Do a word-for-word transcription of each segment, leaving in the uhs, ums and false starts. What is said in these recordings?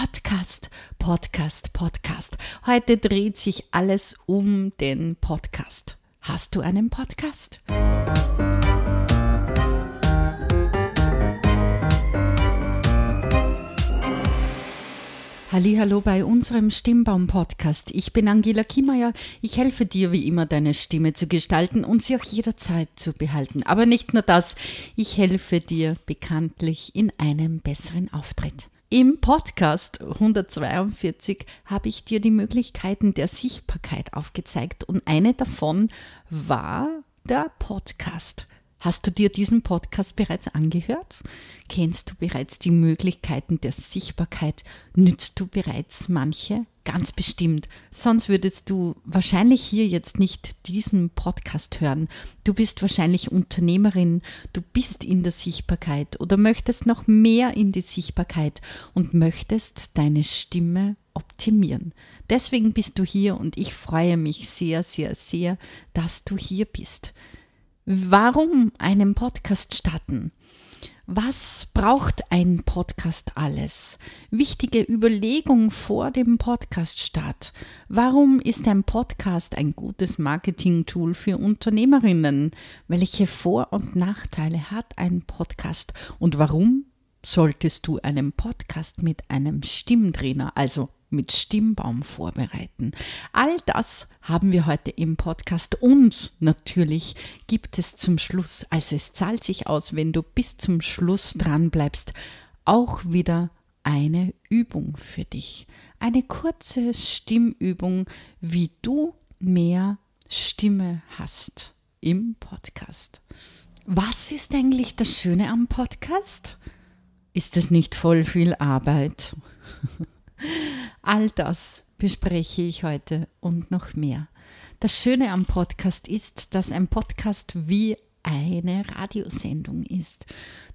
Podcast, Podcast, Podcast. Heute dreht sich alles um den Podcast. Hast du einen Podcast? Hallihallo bei unserem Stimmbaum-Podcast. Ich bin Angela Kiemayer. Ich helfe dir, wie immer, deine Stimme zu gestalten und sie auch jederzeit zu behalten. Aber nicht nur das, ich helfe dir bekanntlich in einem besseren Auftritt. Im Podcast hundertzweiundvierzig habe ich dir die Möglichkeiten der Sichtbarkeit aufgezeigt und eine davon war der Podcast. Hast du dir diesen Podcast bereits angehört? Kennst du bereits die Möglichkeiten der Sichtbarkeit? Nützt du bereits manche? Ganz bestimmt. Sonst würdest du wahrscheinlich hier jetzt nicht diesen Podcast hören. Du bist wahrscheinlich Unternehmerin, du bist in der Sichtbarkeit oder möchtest noch mehr in die Sichtbarkeit und möchtest deine Stimme optimieren. Deswegen bist du hier und ich freue mich sehr, sehr, sehr, dass du hier bist. Warum einen Podcast starten? Was braucht ein Podcast alles? Wichtige Überlegung vor dem Podcast-Start. Warum ist ein Podcast ein gutes Marketing-Tool für Unternehmerinnen? Welche Vor- und Nachteile hat ein Podcast? Und warum solltest du einen Podcast mit einem Stimmtrainer, also mit Stimmbaum, vorbereiten? All das haben wir heute im Podcast und natürlich gibt es zum Schluss, also es zahlt sich aus, wenn du bis zum Schluss dran bleibst, auch wieder eine Übung für dich. Eine kurze Stimmübung, wie du mehr Stimme hast im Podcast. Was ist eigentlich das Schöne am Podcast? Ist es nicht voll viel Arbeit? All das bespreche ich heute und noch mehr. Das Schöne am Podcast ist, dass ein Podcast wie eine Radiosendung ist.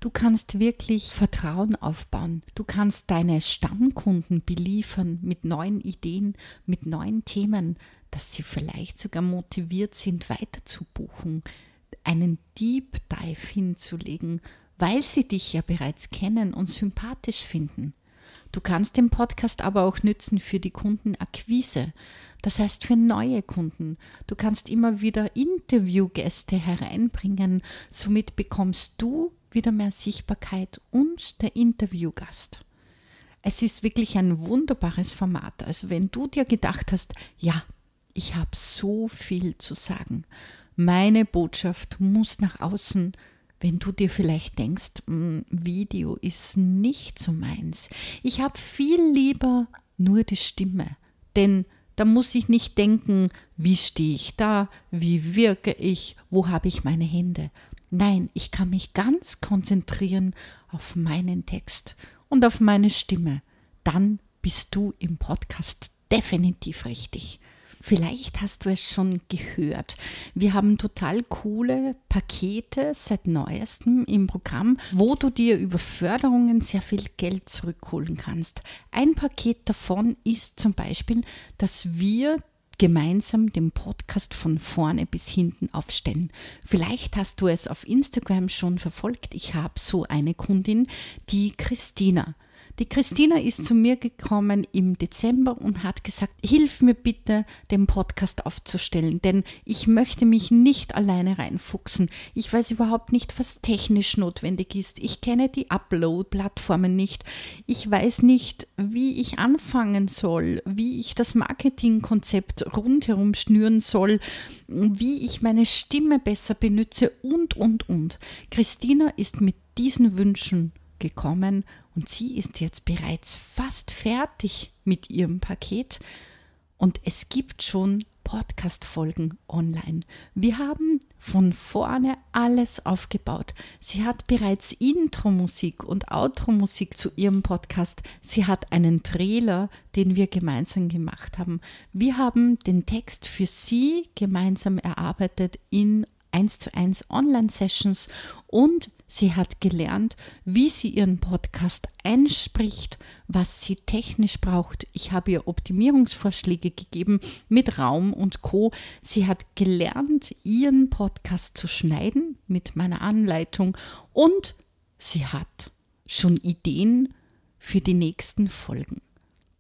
Du kannst wirklich Vertrauen aufbauen. Du kannst deine Stammkunden beliefern mit neuen Ideen, mit neuen Themen, dass sie vielleicht sogar motiviert sind, weiter zu buchen, einen Deep Dive hinzulegen, weil sie dich ja bereits kennen und sympathisch finden. Du kannst den Podcast aber auch nützen für die Kundenakquise, das heißt für neue Kunden. Du kannst immer wieder Interviewgäste hereinbringen, somit bekommst du wieder mehr Sichtbarkeit und der Interviewgast. Es ist wirklich ein wunderbares Format. Also wenn du dir gedacht hast, ja, ich habe so viel zu sagen, meine Botschaft muss nach außen. Wenn du dir vielleicht denkst, Video ist nicht so meins. Ich habe viel lieber nur die Stimme, denn da muss ich nicht denken, wie stehe ich da, wie wirke ich, wo habe ich meine Hände. Nein, ich kann mich ganz konzentrieren auf meinen Text und auf meine Stimme. Dann bist du im Podcast definitiv richtig. Vielleicht hast du es schon gehört. Wir haben total coole Pakete seit neuestem im Programm, wo du dir über Förderungen sehr viel Geld zurückholen kannst. Ein Paket davon ist zum Beispiel, dass wir gemeinsam den Podcast von vorne bis hinten aufstellen. Vielleicht hast du es auf Instagram schon verfolgt. Ich habe so eine Kundin, die Christina. Die Christina ist zu mir gekommen im Dezember und hat gesagt, hilf mir bitte, den Podcast aufzustellen, denn ich möchte mich nicht alleine reinfuchsen. Ich weiß überhaupt nicht, was technisch notwendig ist. Ich kenne die Upload-Plattformen nicht. Ich weiß nicht, wie ich anfangen soll, wie ich das Marketingkonzept rundherum schnüren soll, wie ich meine Stimme besser benütze und, und, und. Christina ist mit diesen Wünschen gekommen und sie ist jetzt bereits fast fertig mit ihrem Paket und es gibt schon Podcast-Folgen online. Wir haben von vorne alles aufgebaut. Sie hat bereits Intro-Musik und Outro-Musik zu ihrem Podcast. Sie hat einen Trailer, den wir gemeinsam gemacht haben. Wir haben den Text für sie gemeinsam erarbeitet in eins zu eins Online-Sessions und sie hat gelernt, wie sie ihren Podcast einspricht, was sie technisch braucht. Ich habe ihr Optimierungsvorschläge gegeben mit Raum und Co. Sie hat gelernt, ihren Podcast zu schneiden mit meiner Anleitung und sie hat schon Ideen für die nächsten Folgen.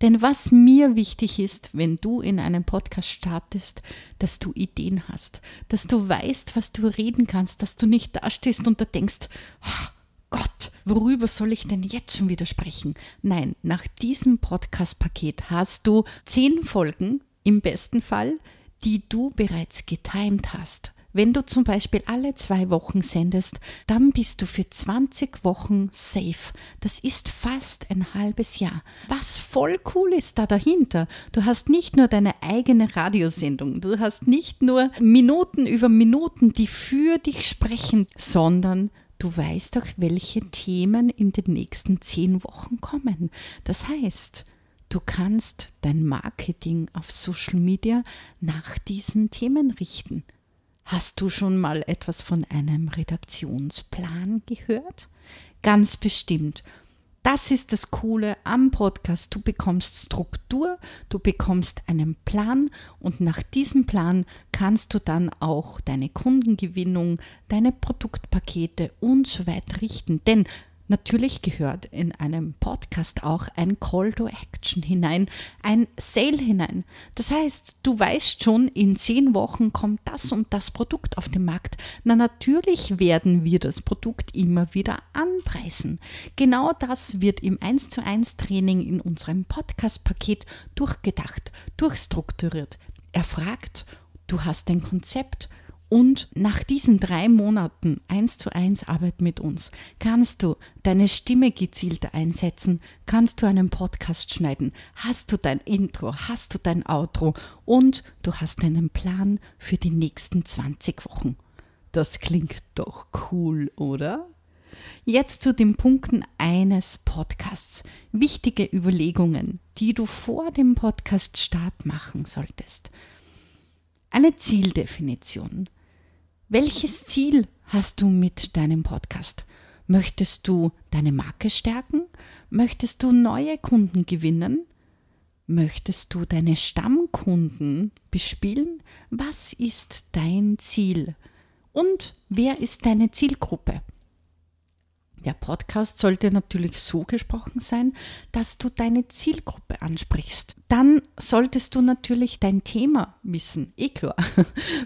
Denn was mir wichtig ist, wenn du in einen Podcast startest, dass du Ideen hast, dass du weißt, was du reden kannst, dass du nicht dastehst und da denkst, oh Gott, worüber soll ich denn jetzt schon wieder sprechen? Nein, nach diesem Podcast-Paket hast du zehn Folgen, im besten Fall, die du bereits getimed hast. Wenn du zum Beispiel alle zwei Wochen sendest, dann bist du für zwanzig Wochen safe. Das ist fast ein halbes Jahr. Was voll cool ist da dahinter. Du hast nicht nur deine eigene Radiosendung, du hast nicht nur Minuten über Minuten, die für dich sprechen, sondern du weißt auch, welche Themen in den nächsten zehn Wochen kommen. Das heißt, du kannst dein Marketing auf Social Media nach diesen Themen richten. Hast du schon mal etwas von einem Redaktionsplan gehört? Ganz bestimmt. Das ist das Coole am Podcast. Du bekommst Struktur, du bekommst einen Plan und nach diesem Plan kannst du dann auch deine Kundengewinnung, deine Produktpakete und so weiter richten. Denn natürlich gehört in einem Podcast auch ein Call to Action hinein, ein Sale hinein. Das heißt, du weißt schon, in zehn Wochen kommt das und das Produkt auf den Markt. Na, natürlich werden wir das Produkt immer wieder anpreisen. Genau das wird im eins zu eins Training in unserem Podcast-Paket durchgedacht, durchstrukturiert, erfragt. Du hast ein Konzept. Und nach diesen drei Monaten eins zu eins Arbeit mit uns kannst du deine Stimme gezielter einsetzen, kannst du einen Podcast schneiden, hast du dein Intro, hast du dein Outro und du hast einen Plan für die nächsten zwanzig Wochen. Das klingt doch cool, oder? Jetzt zu den Punkten eines Podcasts. Wichtige Überlegungen, die du vor dem Podcast-Start machen solltest. Eine Zieldefinition. Welches Ziel hast du mit deinem Podcast? Möchtest du deine Marke stärken? Möchtest du neue Kunden gewinnen? Möchtest du deine Stammkunden bespielen? Was ist dein Ziel? Und wer ist deine Zielgruppe? Der Podcast sollte natürlich so gesprochen sein, dass du deine Zielgruppe ansprichst. Dann solltest du natürlich dein Thema wissen. Eh klar.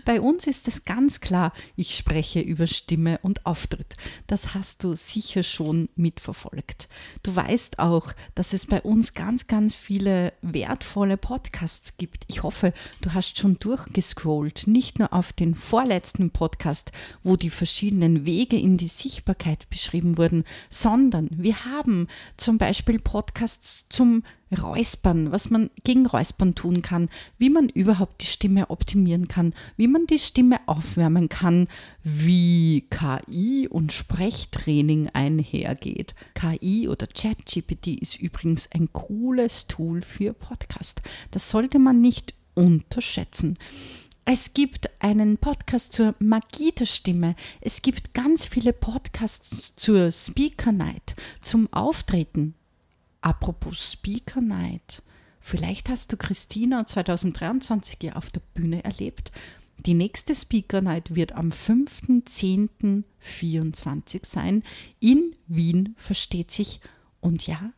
Bei uns ist es ganz klar, ich spreche über Stimme und Auftritt. Das hast du sicher schon mitverfolgt. Du weißt auch, dass es bei uns ganz, ganz viele wertvolle Podcasts gibt. Ich hoffe, du hast schon durchgescrollt, nicht nur auf den vorletzten Podcast, wo die verschiedenen Wege in die Sichtbarkeit beschrieben wurden, sondern wir haben zum Beispiel Podcasts zum Räuspern, was man gegen Räuspern tun kann, wie man überhaupt die Stimme optimieren kann, wie man die Stimme aufwärmen kann, wie K I und Sprechtraining einhergeht. K I oder ChatGPT ist übrigens ein cooles Tool für Podcast. Das sollte man nicht unterschätzen. Es gibt einen Podcast zur Magie der Stimme. Es gibt ganz viele Podcasts zur Speaker Night, zum Auftreten. Apropos Speaker Night. Vielleicht hast du Christina zwanzig dreiundzwanzig ja auf der Bühne erlebt. Die nächste Speaker Night wird am fünften zehnten vierundzwanzig sein. In Wien, versteht sich. Und ja,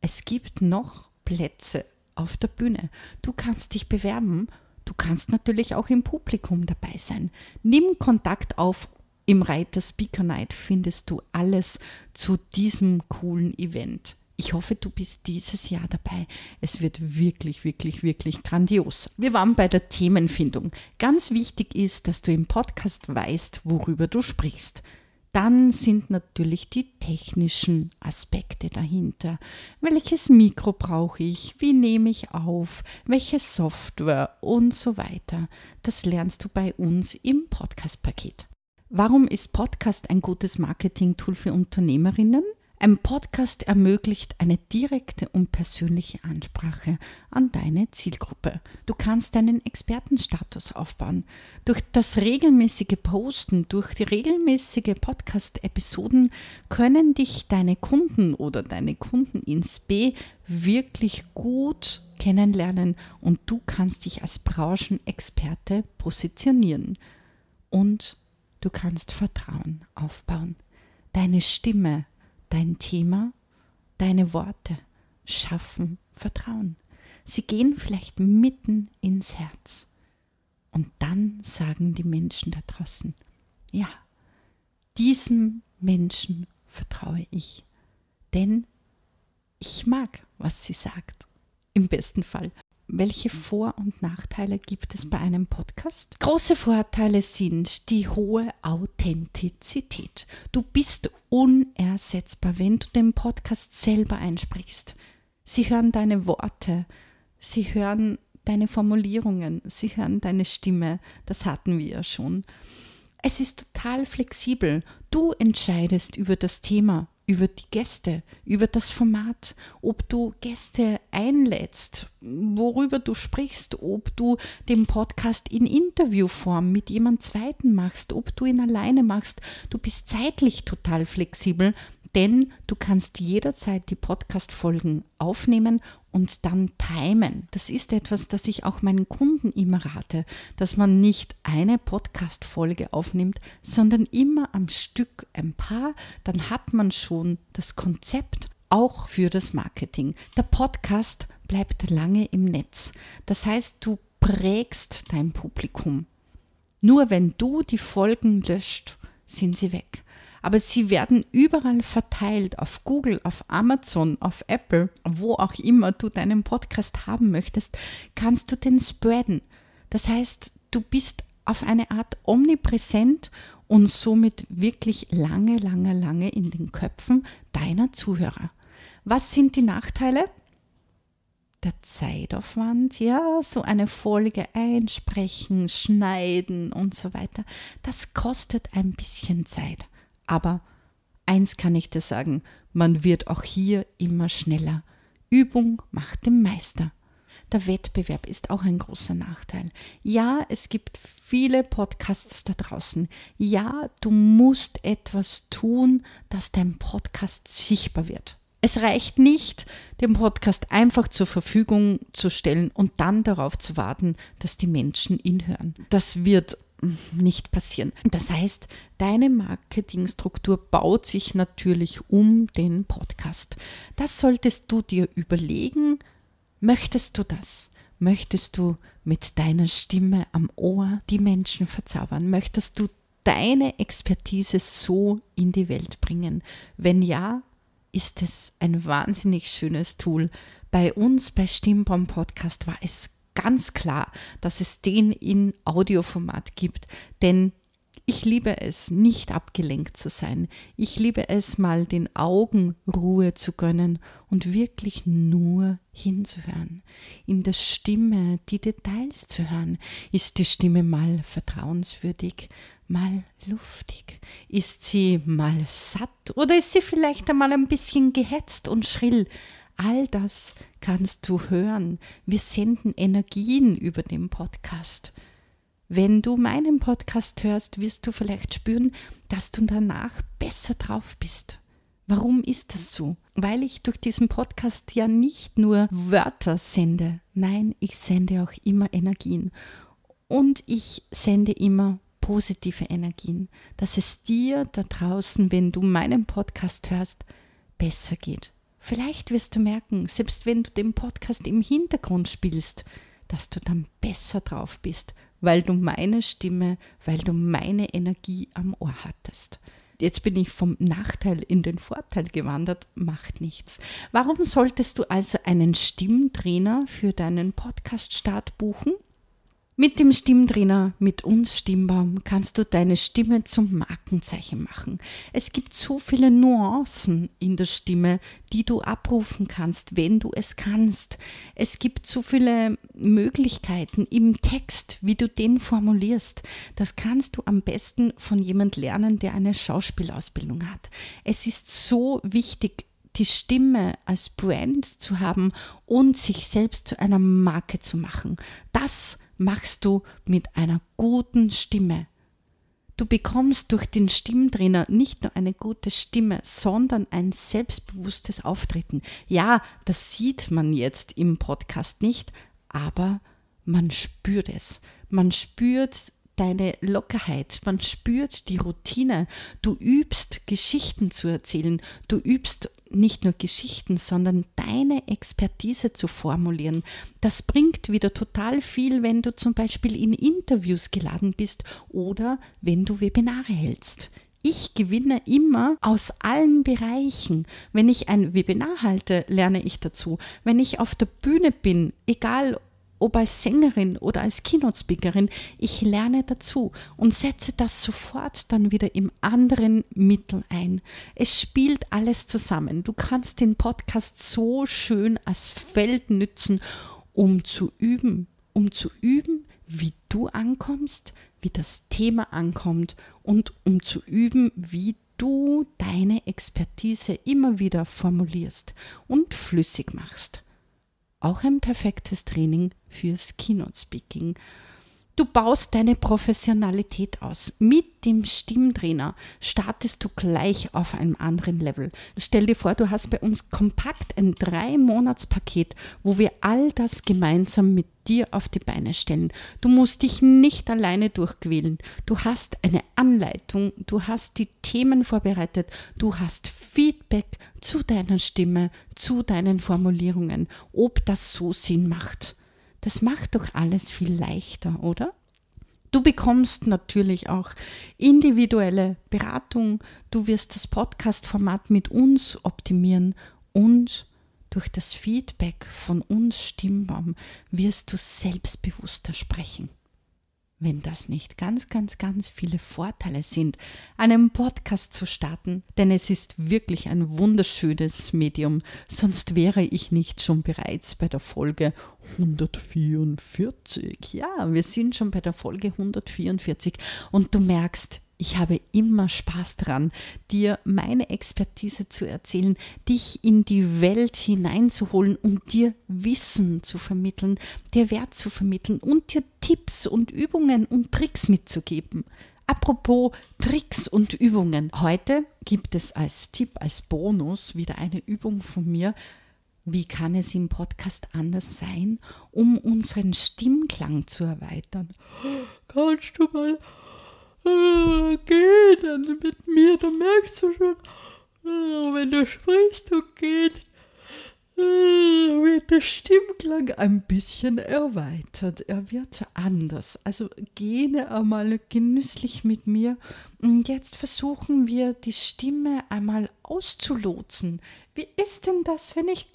es gibt noch Plätze auf der Bühne. Du kannst dich bewerben. Du kannst natürlich auch im Publikum dabei sein. Nimm Kontakt auf. Im Reiter Speaker Night findest du alles zu diesem coolen Event. Ich hoffe, du bist dieses Jahr dabei. Es wird wirklich, wirklich, wirklich grandios. Wir waren bei der Themenfindung. Ganz wichtig ist, dass du im Podcast weißt, worüber du sprichst. Dann sind natürlich die technischen Aspekte dahinter. Welches Mikro brauche ich? Wie nehme ich auf? Welche Software? Und so weiter. Das lernst du bei uns im Podcast-Paket. Warum ist Podcast ein gutes Marketing-Tool für Unternehmerinnen? Ein Podcast ermöglicht eine direkte und persönliche Ansprache an deine Zielgruppe. Du kannst deinen Expertenstatus aufbauen. Durch das regelmäßige Posten, durch die regelmäßige Podcast-Episoden können dich deine Kunden oder deine Kunden ins B wirklich gut kennenlernen und du kannst dich als Branchenexperte positionieren. Und du kannst Vertrauen aufbauen. Deine Stimme, dein Thema, deine Worte, schaffen Vertrauen. Sie gehen vielleicht mitten ins Herz. Und dann sagen die Menschen da draußen, ja, diesem Menschen vertraue ich, denn ich mag, was sie sagt, im besten Fall. Welche Vor- und Nachteile gibt es bei einem Podcast? Große Vorteile sind die hohe Authentizität. Du bist unersetzbar, wenn du den Podcast selber einsprichst. Sie hören deine Worte, sie hören deine Formulierungen, sie hören deine Stimme. Das hatten wir ja schon. Es ist total flexibel. Du entscheidest über das Thema, über die Gäste, über das Format, ob du Gäste einlädst, worüber du sprichst, ob du den Podcast in Interviewform mit jemand Zweiten machst, ob du ihn alleine machst. Du bist zeitlich total flexibel, denn du kannst jederzeit die Podcast-Folgen aufnehmen und dann timen. Das ist etwas, das ich auch meinen Kunden immer rate, dass man nicht eine Podcast-Folge aufnimmt, sondern immer am Stück ein paar. Dann hat man schon das Konzept auch für das Marketing. Der Podcast bleibt lange im Netz. Das heißt, du prägst dein Publikum. Nur wenn du die Folgen löscht, sind sie weg. Aber sie werden überall verteilt, auf Google, auf Amazon, auf Apple, wo auch immer du deinen Podcast haben möchtest, kannst du den spreaden. Das heißt, du bist auf eine Art omnipräsent und somit wirklich lange, lange, lange in den Köpfen deiner Zuhörer. Was sind die Nachteile? Der Zeitaufwand, ja, so eine Folge einsprechen, schneiden und so weiter, das kostet ein bisschen Zeit. Aber eins kann ich dir sagen, man wird auch hier immer schneller. Übung macht den Meister. Der Wettbewerb ist auch ein großer Nachteil. Ja, es gibt viele Podcasts da draußen. Ja, du musst etwas tun, dass dein Podcast sichtbar wird. Es reicht nicht, den Podcast einfach zur Verfügung zu stellen und dann darauf zu warten, dass die Menschen ihn hören. Das wird nicht passieren. Das heißt, deine Marketingstruktur baut sich natürlich um den Podcast. Das solltest du dir überlegen. Möchtest du das? Möchtest du mit deiner Stimme am Ohr die Menschen verzaubern? Möchtest du deine Expertise so in die Welt bringen? Wenn ja, ist es ein wahnsinnig schönes Tool. Bei uns bei Stimmbaum-Podcast war es ganz klar, dass es den in Audioformat gibt, denn ich liebe es, nicht abgelenkt zu sein. Ich liebe es, mal den Augen Ruhe zu gönnen und wirklich nur hinzuhören. In der Stimme die Details zu hören. Ist die Stimme mal vertrauenswürdig, mal luftig? Ist sie mal satt oder ist sie vielleicht einmal ein bisschen gehetzt und schrill? All das kannst du hören. Wir senden Energien über den Podcast. Wenn du meinen Podcast hörst, wirst du vielleicht spüren, dass du danach besser drauf bist. Warum ist das so? Weil ich durch diesen Podcast ja nicht nur Wörter sende. Nein, ich sende auch immer Energien. Und ich sende immer positive Energien, dass es dir da draußen, wenn du meinen Podcast hörst, besser geht. Vielleicht wirst du merken, selbst wenn du den Podcast im Hintergrund spielst, dass du dann besser drauf bist, weil du meine Stimme, weil du meine Energie am Ohr hattest. Jetzt bin ich vom Nachteil in den Vorteil gewandert, macht nichts. Warum solltest du also einen Stimmtrainer für deinen Podcast-Start buchen? Mit dem Stimmtrainer, mit uns Stimmbaum, kannst du deine Stimme zum Markenzeichen machen. Es gibt so viele Nuancen in der Stimme, die du abrufen kannst, wenn du es kannst. Es gibt so viele Möglichkeiten im Text, wie du den formulierst. Das kannst du am besten von jemand lernen, der eine Schauspielausbildung hat. Es ist so wichtig, die Stimme als Brand zu haben und sich selbst zu einer Marke zu machen. Das machst du mit einer guten Stimme. Du bekommst durch den Stimmtrainer nicht nur eine gute Stimme, sondern ein selbstbewusstes Auftreten. Ja, das sieht man jetzt im Podcast nicht, aber man spürt es. Man spürt deine Lockerheit, man spürt die Routine. Du übst, Geschichten zu erzählen, du übst nicht nur Geschichten, sondern deine Expertise zu formulieren. Das bringt wieder total viel, wenn du zum Beispiel in Interviews geladen bist oder wenn du Webinare hältst. Ich gewinne immer aus allen Bereichen. Wenn ich ein Webinar halte, lerne ich dazu. Wenn ich auf der Bühne bin, egal ob als Sängerin oder als Keynote-Speakerin, ich lerne dazu und setze das sofort dann wieder im anderen Mittel ein. Es spielt alles zusammen. Du kannst den Podcast so schön als Feld nützen, um zu üben, um zu üben, wie du ankommst, wie das Thema ankommt und um zu üben, wie du deine Expertise immer wieder formulierst und flüssig machst. Auch ein perfektes Training fürs Keynote-Speaking. Du baust deine Professionalität aus. Mit dem Stimmtrainer startest du gleich auf einem anderen Level. Stell dir vor, du hast bei uns kompakt ein drei Monats Paket, wo wir all das gemeinsam mit dir auf die Beine stellen. Du musst dich nicht alleine durchquälen. Du hast eine Anleitung, du hast die Themen vorbereitet, du hast Feedback zu deiner Stimme, zu deinen Formulierungen, ob das so Sinn macht. Das macht doch alles viel leichter, oder? Du bekommst natürlich auch individuelle Beratung, du wirst das Podcast-Format mit uns optimieren und durch das Feedback von uns Stimmbaum wirst du selbstbewusster sprechen. Wenn das nicht ganz, ganz, ganz viele Vorteile sind, einen Podcast zu starten, denn es ist wirklich ein wunderschönes Medium, sonst wäre ich nicht schon bereits bei der Folge hundertvierundvierzig. Ja, wir sind schon bei der Folge hundertvierundvierzig und du merkst, ich habe immer Spaß daran, dir meine Expertise zu erzählen, dich in die Welt hineinzuholen und dir Wissen zu vermitteln, dir Wert zu vermitteln und dir Tipps und Übungen und Tricks mitzugeben. Apropos Tricks und Übungen. Heute gibt es als Tipp, als Bonus wieder eine Übung von mir. Wie kann es im Podcast anders sein, um unseren Stimmklang zu erweitern? Kannst du mal... Geh dann mit mir, da merkst du schon, wenn du sprichst und gehst, wird der Stimmklang ein bisschen erweitert, er wird anders. Also geh einmal genüsslich mit mir und jetzt versuchen wir, die Stimme einmal auszulotsen. Wie ist denn das, wenn ich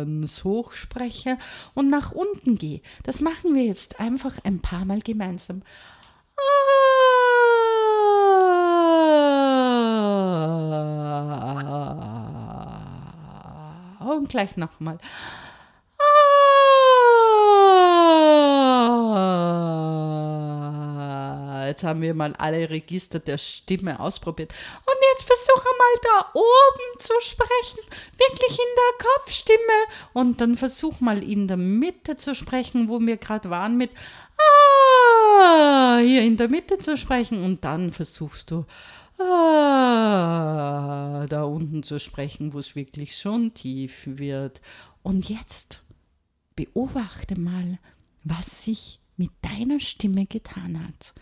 ganz hoch spreche und nach unten gehe? Das machen wir jetzt einfach ein paar Mal gemeinsam. Und gleich nochmal. Jetzt haben wir mal alle Register der Stimme ausprobiert. Und jetzt versuche mal da oben zu sprechen, wirklich in der Kopfstimme. Und dann versuch mal in der Mitte zu sprechen, wo wir gerade waren, mit ah, hier in der Mitte zu sprechen. Und dann versuchst du ah, da unten zu sprechen, wo es wirklich schon tief wird. Und jetzt beobachte mal, was sich mit deiner Stimme getan hat.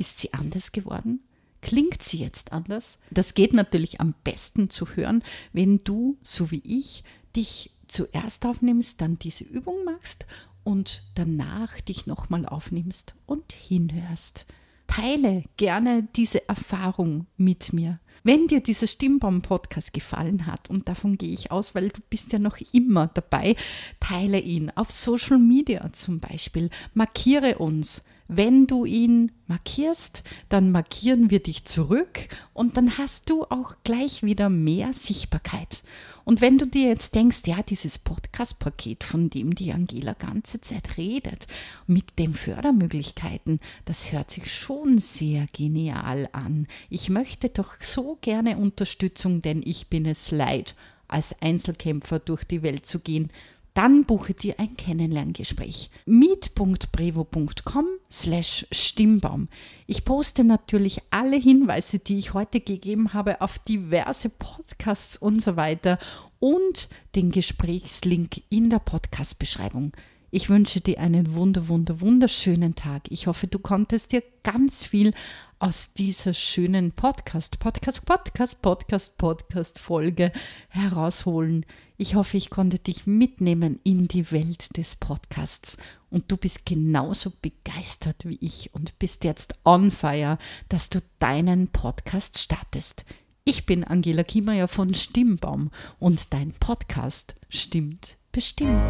Ist sie anders geworden? Klingt sie jetzt anders? Das geht natürlich am besten zu hören, wenn du, so wie ich, dich zuerst aufnimmst, dann diese Übung machst und danach dich nochmal aufnimmst und hinhörst. Teile gerne diese Erfahrung mit mir. Wenn dir dieser Stimmbaum-Podcast gefallen hat, und davon gehe ich aus, weil du bist ja noch immer dabei, teile ihn auf Social Media zum Beispiel, markiere uns. Wenn du ihn markierst, dann markieren wir dich zurück und dann hast du auch gleich wieder mehr Sichtbarkeit. Und wenn du dir jetzt denkst, ja, dieses Podcast-Paket, von dem die Angela ganze Zeit redet, mit den Fördermöglichkeiten, das hört sich schon sehr genial an. Ich möchte doch so gerne Unterstützung, denn ich bin es leid, als Einzelkämpfer durch die Welt zu gehen. Dann buche dir ein Kennenlerngespräch. meet punkt brevo punkt com slash Stimmbaum. Ich poste natürlich alle Hinweise, die ich heute gegeben habe, auf diverse Podcasts und so weiter und den Gesprächslink in der Podcast-Beschreibung. Ich wünsche dir einen wunder, wunder, wunderschönen Tag. Ich hoffe, du konntest dir ganz viel aus dieser schönen Podcast, Podcast, Podcast, Podcast, Podcast-Folge herausholen. Ich hoffe, ich konnte dich mitnehmen in die Welt des Podcasts. Und du bist genauso begeistert wie ich und bist jetzt on fire, dass du deinen Podcast startest. Ich bin Angela Kiemayer von Stimmbaum und dein Podcast stimmt bestimmt.